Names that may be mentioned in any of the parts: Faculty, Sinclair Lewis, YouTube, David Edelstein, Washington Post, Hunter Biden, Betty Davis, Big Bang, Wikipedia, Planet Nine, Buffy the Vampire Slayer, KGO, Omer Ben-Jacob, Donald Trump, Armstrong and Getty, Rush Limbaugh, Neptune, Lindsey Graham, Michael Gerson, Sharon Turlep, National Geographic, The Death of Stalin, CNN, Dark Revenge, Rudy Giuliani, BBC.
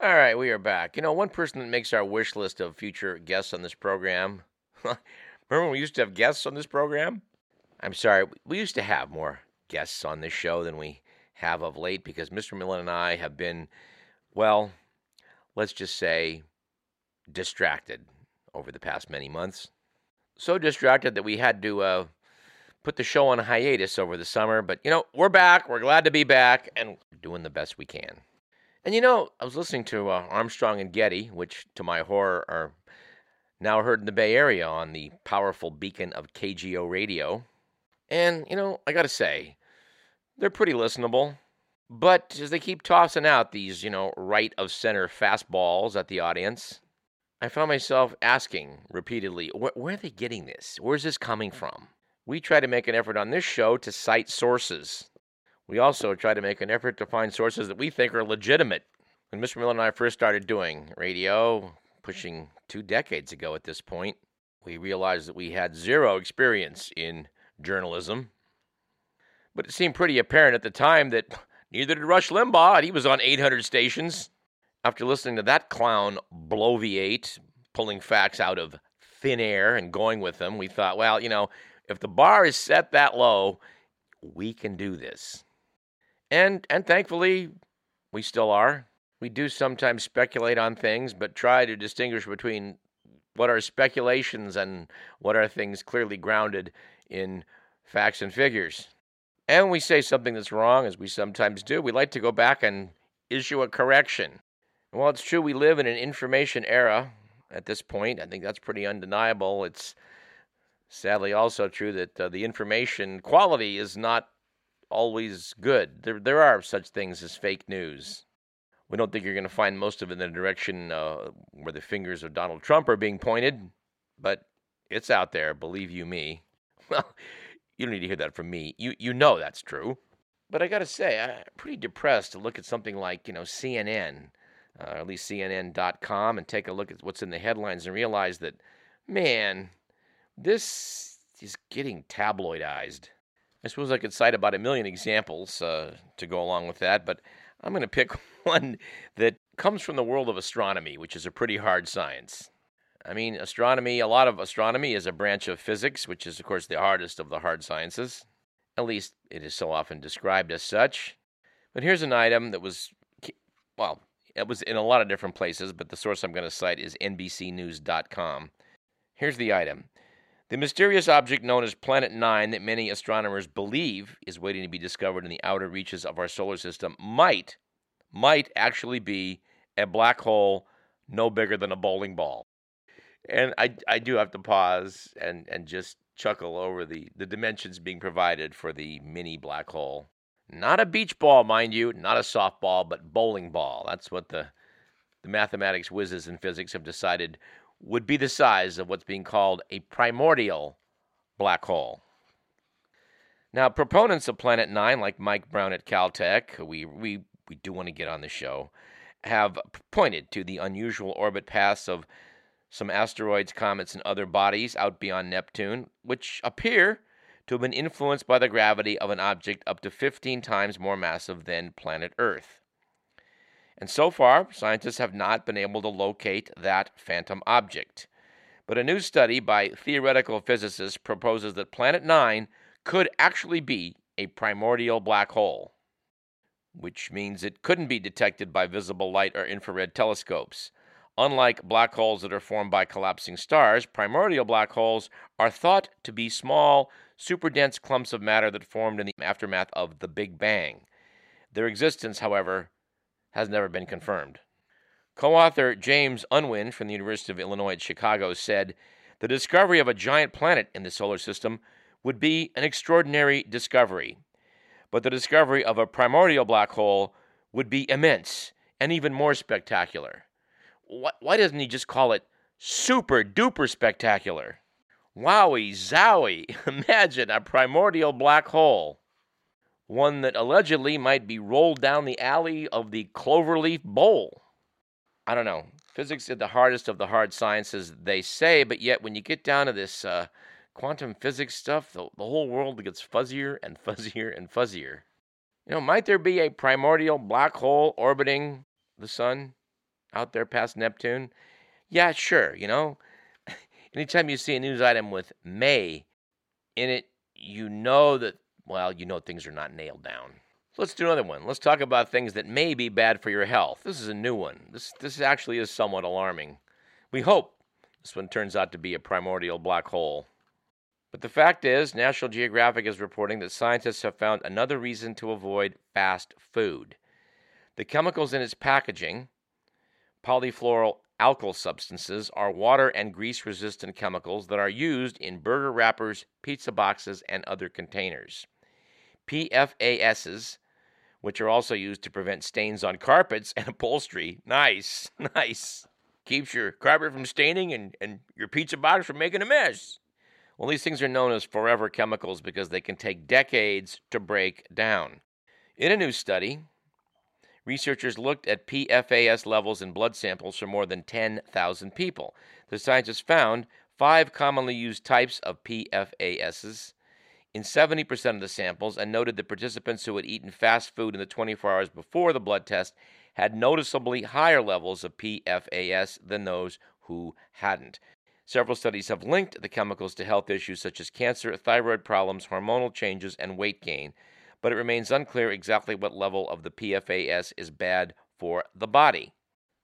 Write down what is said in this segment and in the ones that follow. All right, we are back. You know, one person that makes our wish list of future guests on this program. Remember when we used to have guests on this program? I'm sorry, we used to have more guests on this show than we have of late because Mr. Millen and I have been, well, let's just say distracted over the past many months. So distracted that we had to put the show on a hiatus over the summer. But, you know, we're back. We're glad to be back and doing the best we can. And, you know, I was listening to Armstrong and Getty, which, to my horror, are now heard in the Bay Area on the powerful beacon of KGO radio. And, you know, I got to say, they're pretty listenable. But as they keep tossing out these, you know, right-of-center fastballs at the audience, I found myself asking repeatedly, where are they getting this? Where's this coming from? We try to make an effort on this show to cite sources. We also try to make an effort to find sources that we think are legitimate. When Mr. Miller and I first started doing radio, pushing 2 decades ago at this point, we realized that we had zero experience in journalism. But it seemed pretty apparent at the time that neither did Rush Limbaugh, and he was on 800 stations. After listening to that clown bloviate, pulling facts out of thin air and going with them, we thought, well, you know, if the bar is set that low, we can do this. And thankfully, we still are. We do sometimes speculate on things, but try to distinguish between what are speculations and what are things clearly grounded in facts and figures. And we say something that's wrong, as we sometimes do. We like to go back and issue a correction. And while it's true we live in an information era at this point, I think that's pretty undeniable. It's sadly also true that the information quality is not always good. There are such things as fake news. We don't think you're going to find most of it in the direction where the fingers of Donald Trump are being pointed, but it's out there, believe you me. Well, you don't need to hear that from me. You know that's true. But I got to say, I'm pretty depressed to look at something like, you know, CNN, or at least CNN.com, and take a look at what's in the headlines and realize that, man, this is getting tabloidized. I suppose I could cite about 1 million examples to go along with that, but I'm going to pick one that comes from the world of astronomy, which is a pretty hard science. I mean, astronomy, a lot of astronomy is a branch of physics, which is, of course, the hardest of the hard sciences. At least it is so often described as such. But here's an item that was, well, it was in a lot of different places, but the source I'm going to cite is NBCnews.com. Here's the item. The mysterious object known as Planet Nine that many astronomers believe is waiting to be discovered in the outer reaches of our solar system might actually be a black hole no bigger than a bowling ball. And I do have to pause and just chuckle over the dimensions being provided for the mini black hole. Not a beach ball, mind you, not a softball, but bowling ball. That's what the mathematics whizzes in physics have decided would be the size of what's being called a primordial black hole. Now, proponents of Planet Nine, like Mike Brown at Caltech, who we do want to get on the show, have pointed to the unusual orbit paths of some asteroids, comets, and other bodies out beyond Neptune, which appear to have been influenced by the gravity of an object up to 15 times more massive than planet Earth. And so far, scientists have not been able to locate that phantom object. But a new study by theoretical physicists proposes that Planet Nine could actually be a primordial black hole, which means it couldn't be detected by visible light or infrared telescopes. Unlike black holes that are formed by collapsing stars, primordial black holes are thought to be small, superdense clumps of matter that formed in the aftermath of the Big Bang. Their existence, however, has never been confirmed. Co-author James Unwin from the University of Illinois at Chicago said, "The discovery of a giant planet in the solar system would be an extraordinary discovery, but the discovery of a primordial black hole would be immense and even more spectacular." Why doesn't he just call it super-duper spectacular? Wowie, zowie, imagine a primordial black hole. One that allegedly might be rolled down the alley of the Cloverleaf Bowl. I don't know. Physics is the hardest of the hard sciences, they say, but yet when you get down to this quantum physics stuff, the whole world gets fuzzier and fuzzier and fuzzier. You know, might there be a primordial black hole orbiting the sun? out there past Neptune? Yeah, sure, you know. Anytime you see a news item with May in it, you know that, well, you know things are not nailed down. Let's do another one. Let's talk about things that may be bad for your health. This is a new one. This actually is somewhat alarming. We hope this one turns out to be a primordial black hole. But the fact is, National Geographic is reporting that scientists have found another reason to avoid fast food. The chemicals in its packaging, polyfluoral alkyl substances, are water and grease-resistant chemicals that are used in burger wrappers, pizza boxes, and other containers. PFASs, which are also used to prevent stains on carpets and upholstery. Nice, nice. Keeps your carpet from staining and your pizza box from making a mess. Well, these things are known as forever chemicals because they can take decades to break down. In a new study, researchers looked at PFAS levels in blood samples from more than 10,000 people. The scientists found 5 commonly used types of PFASs in 70% of the samples and noted that participants who had eaten fast food in the 24 hours before the blood test had noticeably higher levels of PFAS than those who hadn't. Several studies have linked the chemicals to health issues such as cancer, thyroid problems, hormonal changes, and weight gain, but it remains unclear exactly what level of the PFAS is bad for the body.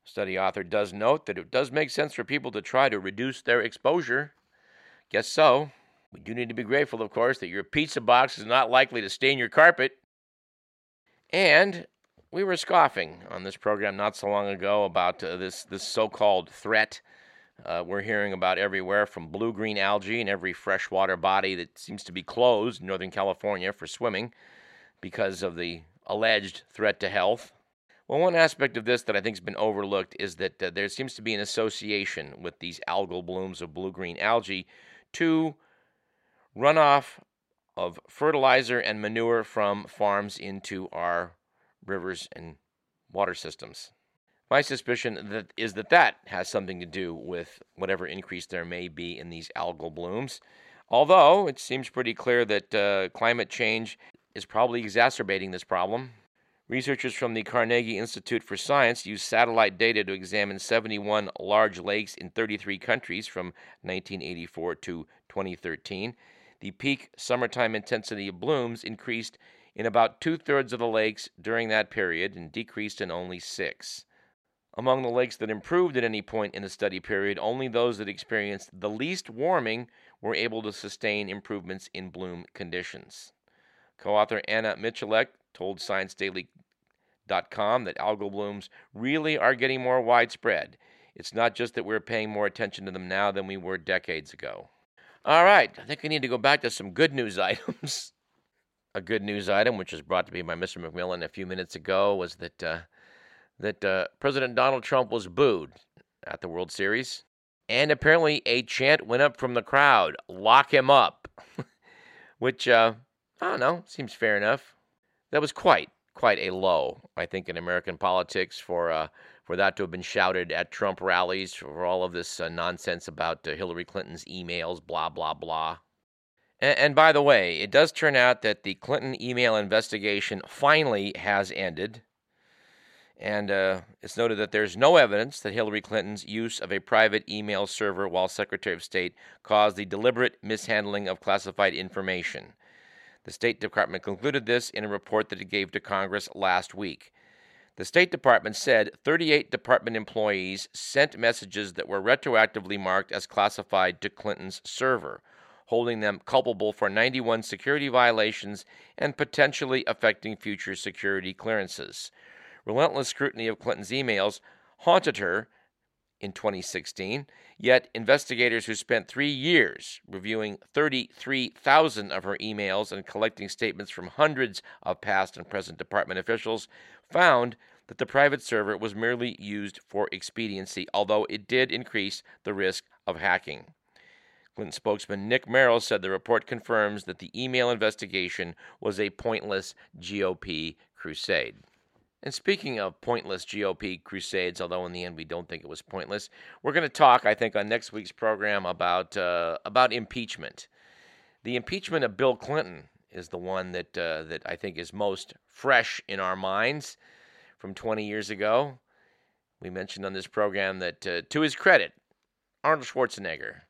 Study author does note that it does make sense for people to try to reduce their exposure. Guess so. We do need to be grateful, of course, that your pizza box is not likely to stain your carpet. And we were scoffing on this program not so long ago about this so-called threat we're hearing about everywhere, from blue-green algae in every freshwater body that seems to be closed in Northern California for swimming because of the alleged threat to health. Well, one aspect of this that I think has been overlooked is that there seems to be an association with these algal blooms of blue-green algae to runoff of fertilizer and manure from farms into our rivers and water systems. My suspicion that has something to do with whatever increase there may be in these algal blooms, although it seems pretty clear that climate change is probably exacerbating this problem. Researchers from the Carnegie Institute for Science used satellite data to examine 71 large lakes in 33 countries from 1984 to 2013. The peak summertime intensity of blooms increased in about two-thirds of the lakes during that period and decreased in only 6. Among the lakes that improved at any point in the study period, only those that experienced the least warming were able to sustain improvements in bloom conditions. Co-author Anna Michalek told ScienceDaily.com that algal blooms really are getting more widespread. It's not just that we're paying more attention to them now than we were decades ago. All right, I think we need to go back to some good news items. A good news item, which was brought to me by Mr. McMillan a few minutes ago, was that President Donald Trump was booed at the World Series. And apparently a chant went up from the crowd, "Lock him up," which, I don't know, seems fair enough. That was quite a low, I think, in American politics for that to have been shouted at Trump rallies, for all of this nonsense about Hillary Clinton's emails, blah, blah, blah. And by the way, it does turn out that the Clinton email investigation finally has ended. And it's noted that there's no evidence that Hillary Clinton's use of a private email server while Secretary of State caused the deliberate mishandling of classified information. The State Department concluded this in a report that it gave to Congress last week. The State Department said 38 department employees sent messages that were retroactively marked as classified to Clinton's server, holding them culpable for 91 security violations and potentially affecting future security clearances. Relentless scrutiny of Clinton's emails haunted her in 2016, yet investigators who spent 3 years reviewing 33,000 of her emails and collecting statements from hundreds of past and present department officials found that the private server was merely used for expediency, although it did increase the risk of hacking. Clinton spokesman Nick Merrill said the report confirms that the email investigation was a pointless GOP crusade. And speaking of pointless GOP crusades, although in the end we don't think it was pointless, we're going to talk, I think, on next week's program about impeachment. The impeachment of Bill Clinton is the one that I think is most fresh in our minds from 20 years ago. We mentioned on this program that, to his credit, Arnold Schwarzenegger,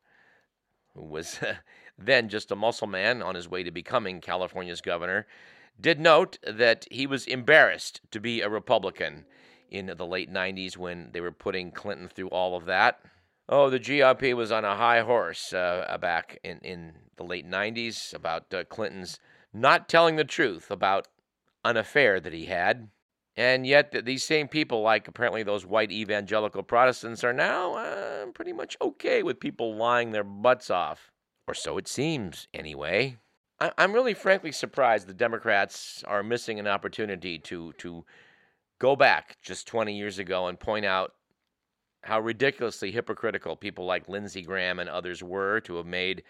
who was then just a muscle man on his way to becoming California's governor, did note that he was embarrassed to be a Republican in the late 90s when they were putting Clinton through all of that. Oh, the GOP was on a high horse back in the late 90s about Clinton's not telling the truth about an affair that he had. And yet these same people, like apparently those white evangelical Protestants, are now pretty much okay with people lying their butts off. Or so it seems, anyway. I'm really frankly surprised the Democrats are missing an opportunity to go back just 20 years ago and point out how ridiculously hypocritical people like Lindsey Graham and others were to have made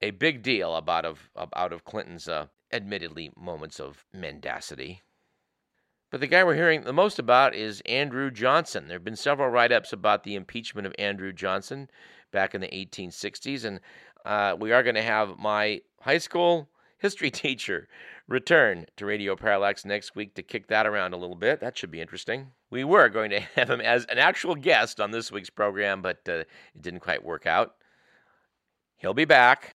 a big deal out of Clinton's admittedly moments of mendacity. But the guy we're hearing the most about is Andrew Johnson. There have been several write-ups about the impeachment of Andrew Johnson back in the 1860s, and we are going to have my high school history teacher return to Radio Parallax next week to kick that around a little bit. That should be interesting. We were going to have him as an actual guest on this week's program, but it didn't quite work out. He'll be back.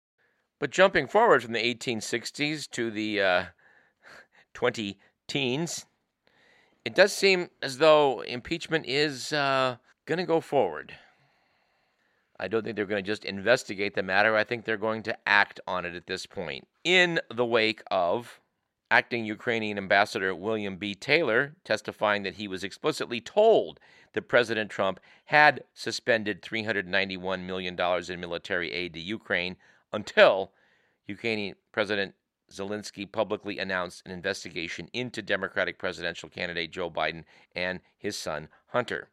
But jumping forward from the 1860s to the 20-teens, it does seem as though impeachment is going to go forward. I don't think they're going to just investigate the matter. I think they're going to act on it at this point. In the wake of acting Ukrainian Ambassador William B. Taylor testifying that he was explicitly told that President Trump had suspended $391 million in military aid to Ukraine until Ukrainian President Zelensky publicly announced an investigation into Democratic presidential candidate Joe Biden and his son, Hunter.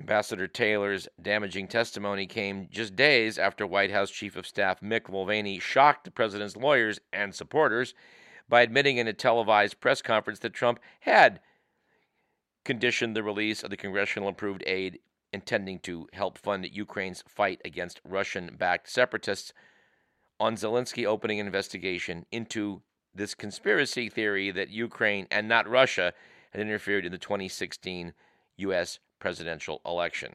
Ambassador Taylor's damaging testimony came just days after White House Chief of Staff Mick Mulvaney shocked the president's lawyers and supporters by admitting in a televised press conference that Trump had conditioned the release of the congressional-approved aid intending to help fund Ukraine's fight against Russian-backed separatists on Zelensky opening an investigation into this conspiracy theory that Ukraine and not Russia had interfered in the 2016 U.S. presidential election.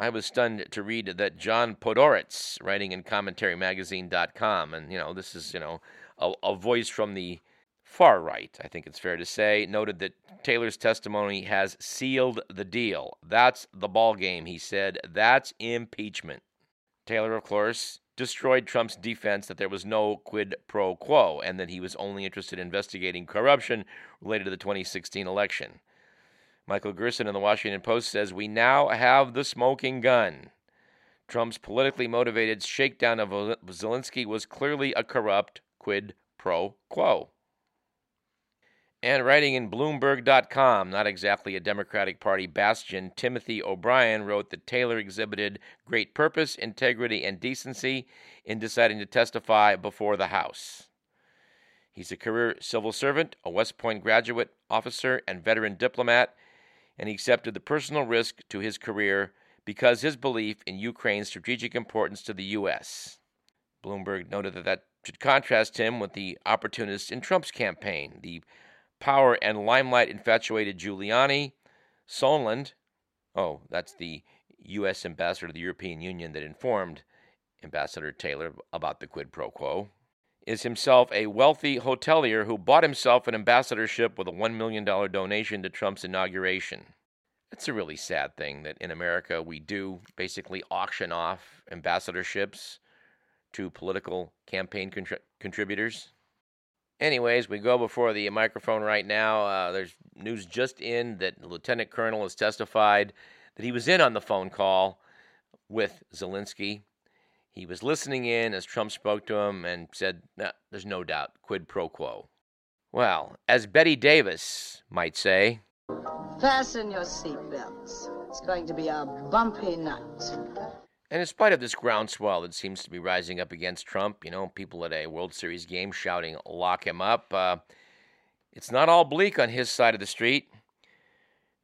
I was stunned to read that John Podoretz, writing in commentarymagazine.com, and, this is, a voice from the far right, I think it's fair to say, noted that Taylor's testimony has sealed the deal. That's the ballgame, he said. That's impeachment. Taylor, of course, destroyed Trump's defense that there was no quid pro quo and that he was only interested in investigating corruption related to the 2016 election. Michael Gerson in the Washington Post says, "We now have the smoking gun. Trump's politically motivated shakedown of Zelensky was clearly a corrupt quid pro quo." And writing in Bloomberg.com, not exactly a Democratic Party bastion, Timothy O'Brien wrote that Taylor exhibited great purpose, integrity, and decency in deciding to testify before the House. He's a career civil servant, a West Point graduate, officer, and veteran diplomat, and he accepted the personal risk to his career because his belief in Ukraine's strategic importance to the U.S. Bloomberg noted that should contrast him with the opportunists in Trump's campaign, the power and limelight infatuated Giuliani, Sondland, that's the U.S. ambassador to the European Union that informed Ambassador Taylor about the quid pro quo, is himself a wealthy hotelier who bought himself an ambassadorship with a $1 million donation to Trump's inauguration. It's a really sad thing that in America we do basically auction off ambassadorships to political campaign contributors. Anyways, we go before the microphone right now. There's news just in that Lieutenant Colonel has testified that he was in on the phone call with Zelensky. He was listening in as Trump spoke to him and said, there's no doubt, quid pro quo. Well, as Betty Davis might say, fasten your seatbelts. It's going to be a bumpy night. And in spite of this groundswell that seems to be rising up against Trump, people at a World Series game shouting, lock him up, it's not all bleak on his side of the street.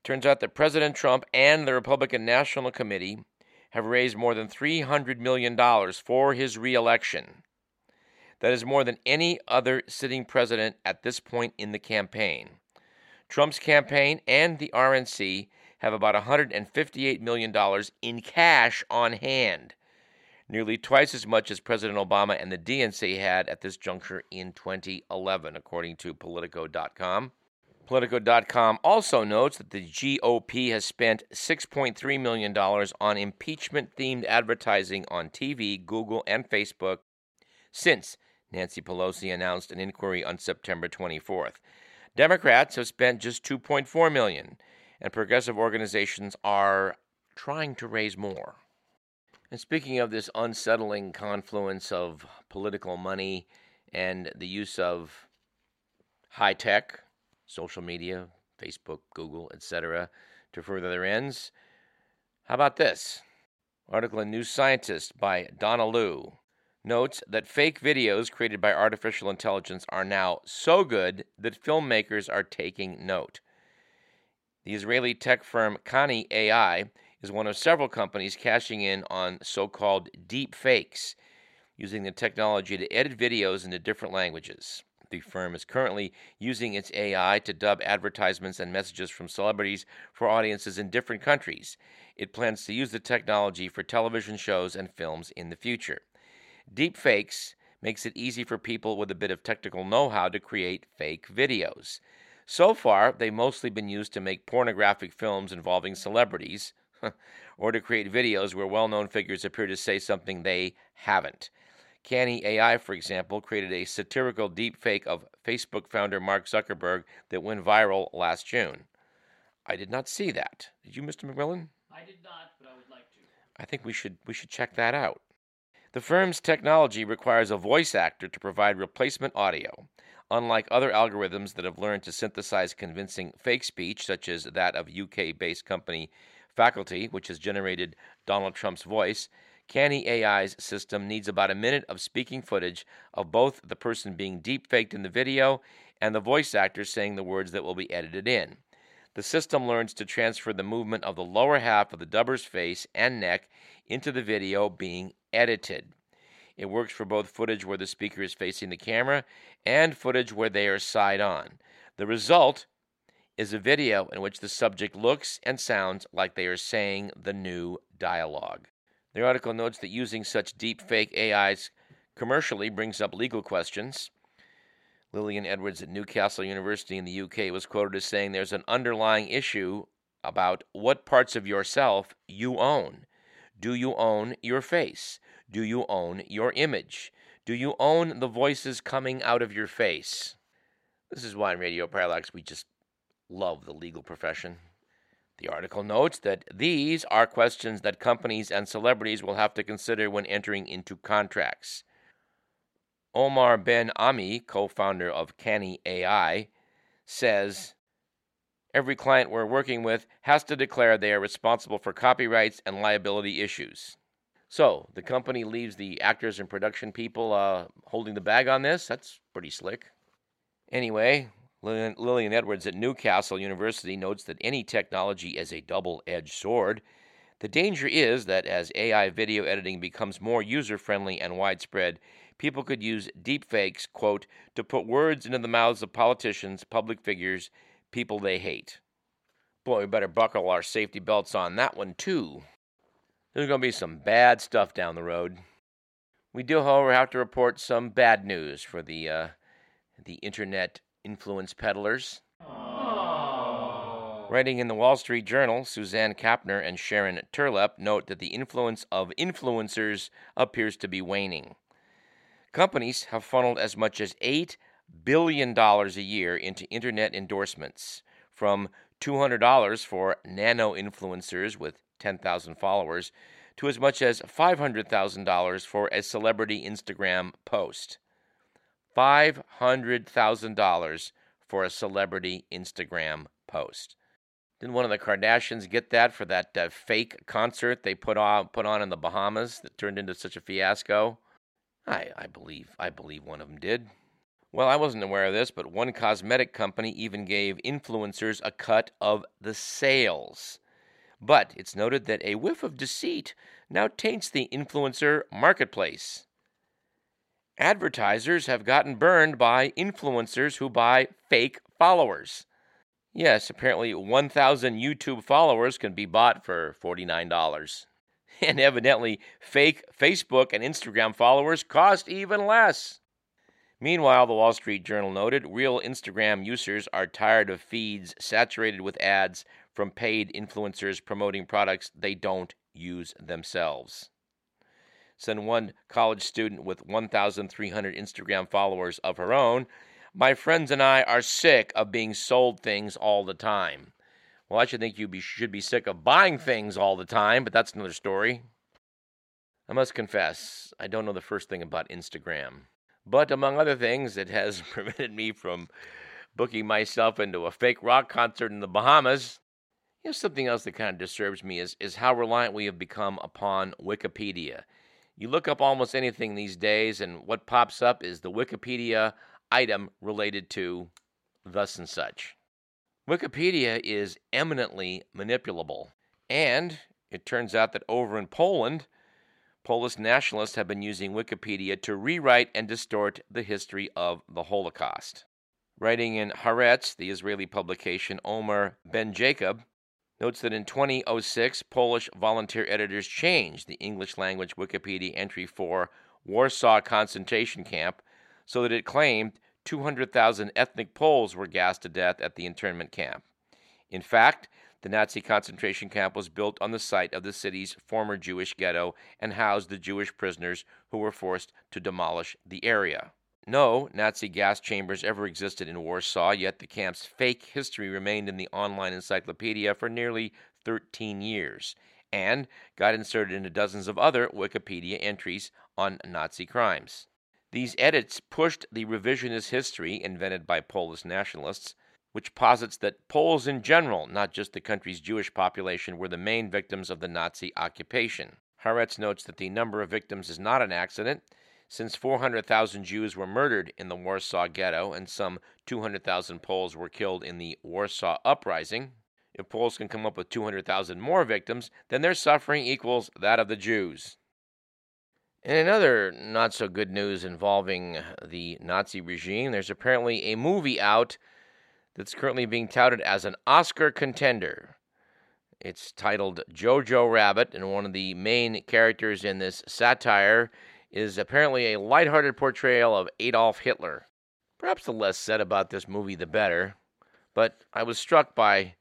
Turns out that President Trump and the Republican National Committee have raised more than $300 million for his reelection. That is more than any other sitting president at this point in the campaign. Trump's campaign and the RNC have about $158 million in cash on hand, nearly twice as much as President Obama and the DNC had at this juncture in 2011, according to Politico.com. Politico.com also notes that the GOP has spent $6.3 million on impeachment-themed advertising on TV, Google, and Facebook since Nancy Pelosi announced an inquiry on September 24th. Democrats have spent just $2.4 million, and progressive organizations are trying to raise more. And speaking of this unsettling confluence of political money and the use of high tech, social media, Facebook, Google, etc., to further their ends. How about this? Article in New Scientist by Donna Liu notes that fake videos created by artificial intelligence are now so good that filmmakers are taking note. The Israeli tech firm Kani AI is one of several companies cashing in on so-called deep fakes, using the technology to edit videos into different languages. The firm is currently using its AI to dub advertisements and messages from celebrities for audiences in different countries. It plans to use the technology for television shows and films in the future. Deepfakes makes it easy for people with a bit of technical know-how to create fake videos. So far, they've mostly been used to make pornographic films involving celebrities or to create videos where well-known figures appear to say something they haven't. Kani AI, for example, created a satirical deepfake of Facebook founder Mark Zuckerberg that went viral last June. I did not see that. Did you, Mr. McMillan? I did not, but I would like to. I think we should check that out. The firm's technology requires a voice actor to provide replacement audio. Unlike other algorithms that have learned to synthesize convincing fake speech, such as that of UK-based company Faculty, which has generated Donald Trump's voice, Kani AI's system needs about a minute of speaking footage of both the person being deepfaked in the video and the voice actor saying the words that will be edited in. The system learns to transfer the movement of the lower half of the dubber's face and neck into the video being edited. It works for both footage where the speaker is facing the camera and footage where they are side on. The result is a video in which the subject looks and sounds like they are saying the new dialogue. The article notes that using such deepfake AIs commercially brings up legal questions. Lillian Edwards at Newcastle University in the UK was quoted as saying there's an underlying issue about what parts of yourself you own. Do you own your face? Do you own your image? Do you own the voices coming out of your face? This is why in Radio Parallax we just love the legal profession. The article notes that these are questions that companies and celebrities will have to consider when entering into contracts. Omar Ben Ami, co-founder of Kani AI, says, "Every client we're working with has to declare they are responsible for copyrights and liability issues." So the company leaves the actors and production people holding the bag on this? That's pretty slick. Anyway, Lillian Edwards at Newcastle University notes that any technology is a double-edged sword. The danger is that as AI video editing becomes more user-friendly and widespread, people could use deepfakes, quote, to put words into the mouths of politicians, public figures, people they hate. Boy, we better buckle our safety belts on that one, too. There's going to be some bad stuff down the road. We do, however, have to report some bad news for the internet influence peddlers. Aww. Writing in the Wall Street Journal, Suzanne Kapner and Sharon Turlep note that the influence of influencers appears to be waning. Companies have funneled as much as $8 billion a year into internet endorsements, from $200 for nano-influencers with 10,000 followers to as much as $500,000 for a celebrity Instagram post. $500,000 for a celebrity Instagram post. Didn't one of the Kardashians get that for that fake concert they put on in the Bahamas that turned into such a fiasco? I believe one of them did. Well, I wasn't aware of this, but one cosmetic company even gave influencers a cut of the sales. But it's noted that a whiff of deceit now taints the influencer marketplace. Advertisers have gotten burned by influencers who buy fake followers. Yes, apparently 1,000 YouTube followers can be bought for $49. And evidently, fake Facebook and Instagram followers cost even less. Meanwhile, the Wall Street Journal noted, real Instagram users are tired of feeds saturated with ads from paid influencers promoting products they don't use themselves. Send one college student with 1,300 Instagram followers of her own, "My friends and I are sick of being sold things all the time." Well, I should think you should be sick of buying things all the time, but that's another story. I must confess, I don't know the first thing about Instagram. But among other things, it has prevented me from booking myself into a fake rock concert in the Bahamas. You know, something else that kind of disturbs me is how reliant we have become upon Wikipedia. You look up almost anything these days, and what pops up is the Wikipedia item related to thus and such. Wikipedia is eminently manipulable. And it turns out that over in Poland, Polish nationalists have been using Wikipedia to rewrite and distort the history of the Holocaust. Writing in Haaretz, the Israeli publication, Omer Ben-Jacob notes that in 2006, Polish volunteer editors changed the English-language Wikipedia entry for Warsaw concentration camp so that it claimed 200,000 ethnic Poles were gassed to death at the internment camp. In fact, the Nazi concentration camp was built on the site of the city's former Jewish ghetto and housed the Jewish prisoners who were forced to demolish the area. No Nazi gas chambers ever existed in Warsaw, yet the camp's fake history remained in the online encyclopedia for nearly 13 years and got inserted into dozens of other Wikipedia entries on Nazi crimes. These edits pushed the revisionist history invented by Polish nationalists, which posits that Poles in general, not just the country's Jewish population, were the main victims of the Nazi occupation. Haaretz notes that the number of victims is not an accident, since 400,000 Jews were murdered in the Warsaw Ghetto and some 200,000 Poles were killed in the Warsaw Uprising. If Poles can come up with 200,000 more victims, then their suffering equals that of the Jews. And in other not-so-good news involving the Nazi regime, there's apparently a movie out that's currently being touted as an Oscar contender. It's titled Jojo Rabbit, and one of the main characters in this satire is apparently a lighthearted portrayal of Adolf Hitler. Perhaps the less said about this movie, the better, but I was struck by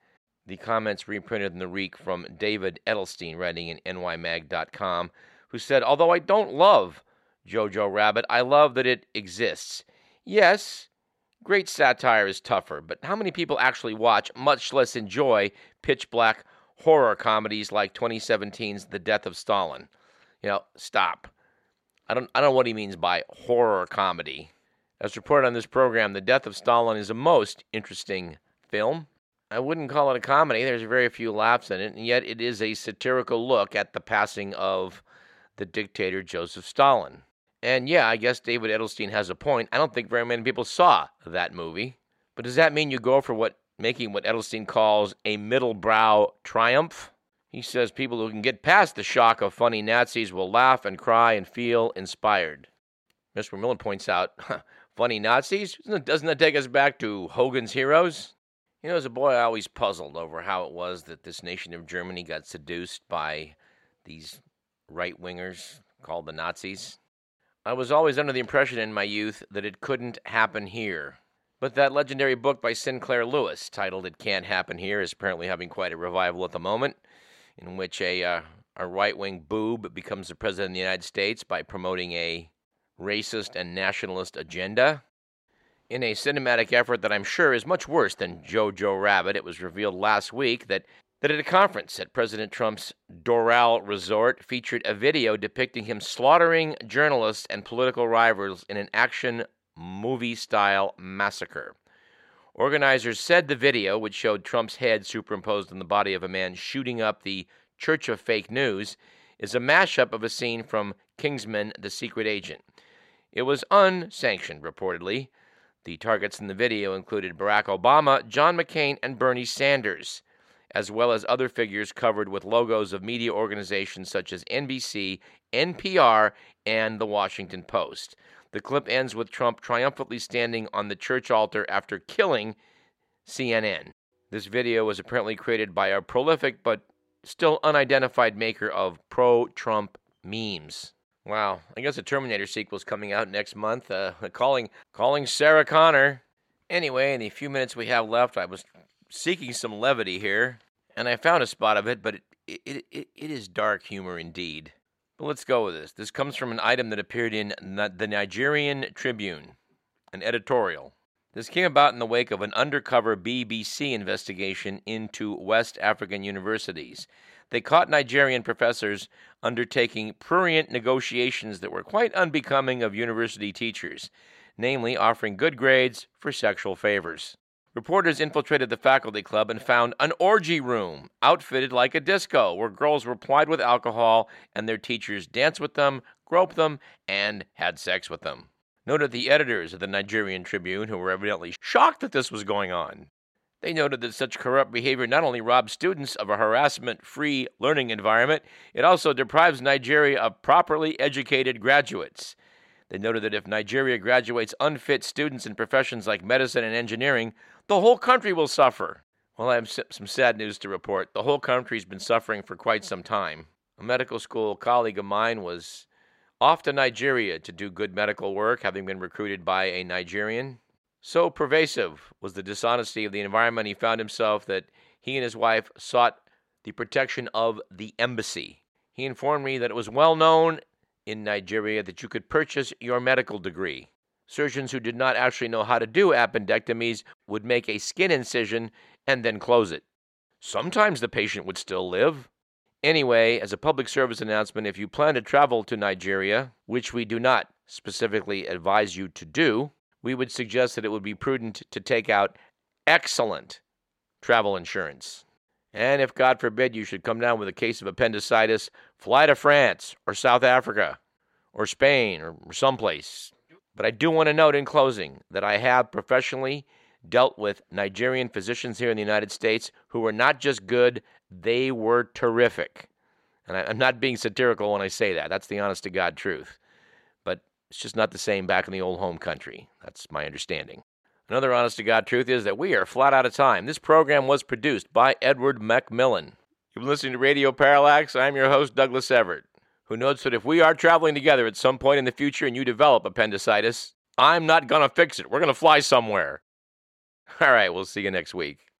the comments reprinted in the week from David Edelstein, writing in nymag.com, who said, "Although I don't love Jojo Rabbit, I love that it exists. Yes, great satire is tougher, but how many people actually watch, much less enjoy, pitch-black horror comedies like 2017's The Death of Stalin?" You know, stop. I don't know what he means by horror comedy. As reported on this program, The Death of Stalin is a most interesting film. I wouldn't call it a comedy. There's very few laughs in it, and yet it is a satirical look at the passing of the dictator Joseph Stalin. And yeah, I guess David Edelstein has a point. I don't think very many people saw that movie. But does that mean you go for making what Edelstein calls a middle-brow triumph? He says people who can get past the shock of funny Nazis will laugh and cry and feel inspired. Mr. Millen points out, funny Nazis? Doesn't that take us back to Hogan's Heroes? You know, as a boy, I always puzzled over how it was that this nation of Germany got seduced by these right-wingers called the Nazis. I was always under the impression in my youth that it couldn't happen here. But that legendary book by Sinclair Lewis, titled It Can't Happen Here, is apparently having quite a revival at the moment, in which a right-wing boob becomes the president of the United States by promoting a racist and nationalist agenda. In a cinematic effort that I'm sure is much worse than Jojo Rabbit, it was revealed last week that at a conference at President Trump's Doral Resort featured a video depicting him slaughtering journalists and political rivals in an action movie-style massacre. Organizers said the video, which showed Trump's head superimposed on the body of a man shooting up the Church of Fake News, is a mashup of a scene from Kingsman: The Secret Agent. It was unsanctioned, reportedly. The targets in the video included Barack Obama, John McCain, and Bernie Sanders, as well as other figures covered with logos of media organizations such as NBC, NPR, and The Washington Post. The clip ends with Trump triumphantly standing on the church altar after killing CNN. This video was apparently created by a prolific but still unidentified maker of pro-Trump memes. Wow, I guess the Terminator sequel is coming out next month. Calling Sarah Connor. Anyway, in the few minutes we have left, I was seeking some levity here, and I found a spot of it, but it is dark humor indeed. But let's go with this. This comes from an item that appeared in the Nigerian Tribune, an editorial. This came about in the wake of an undercover BBC investigation into West African universities. They caught Nigerian professors undertaking prurient negotiations that were quite unbecoming of university teachers, namely offering good grades for sexual favors. Reporters infiltrated the faculty club and found an orgy room, outfitted like a disco, where girls were plied with alcohol and their teachers danced with them, groped them, and had sex with them. Noted the editors of the Nigerian Tribune, who were evidently shocked that this was going on. They noted that such corrupt behavior not only robs students of a harassment-free learning environment, it also deprives Nigeria of properly educated graduates. They noted that if Nigeria graduates unfit students in professions like medicine and engineering, the whole country will suffer. Well, I have some sad news to report. The whole country's been suffering for quite some time. A medical school colleague of mine was off to Nigeria to do good medical work, having been recruited by a Nigerian. So pervasive was the dishonesty of the environment he found himself that he and his wife sought the protection of the embassy. He informed me that it was well known in Nigeria that you could purchase your medical degree. Surgeons who did not actually know how to do appendectomies would make a skin incision and then close it. Sometimes the patient would still live. Anyway, as a public service announcement, if you plan to travel to Nigeria, which we do not specifically advise you to do, we would suggest that it would be prudent to take out excellent travel insurance. And if, God forbid, you should come down with a case of appendicitis, fly to France or South Africa or Spain or someplace. But I do want to note in closing that I have professionally dealt with Nigerian physicians here in the United States who were not just good, they were terrific. And I'm not being satirical when I say that. That's the honest-to-God truth. But it's just not the same back in the old home country. That's my understanding. Another honest-to-God truth is that we are flat out of time. This program was produced by Edward Macmillan. You've been listening to Radio Parallax. I'm your host, Douglas Everett, who notes that if we are traveling together at some point in the future and you develop appendicitis, I'm not going to fix it. We're going to fly somewhere. All right, we'll see you next week.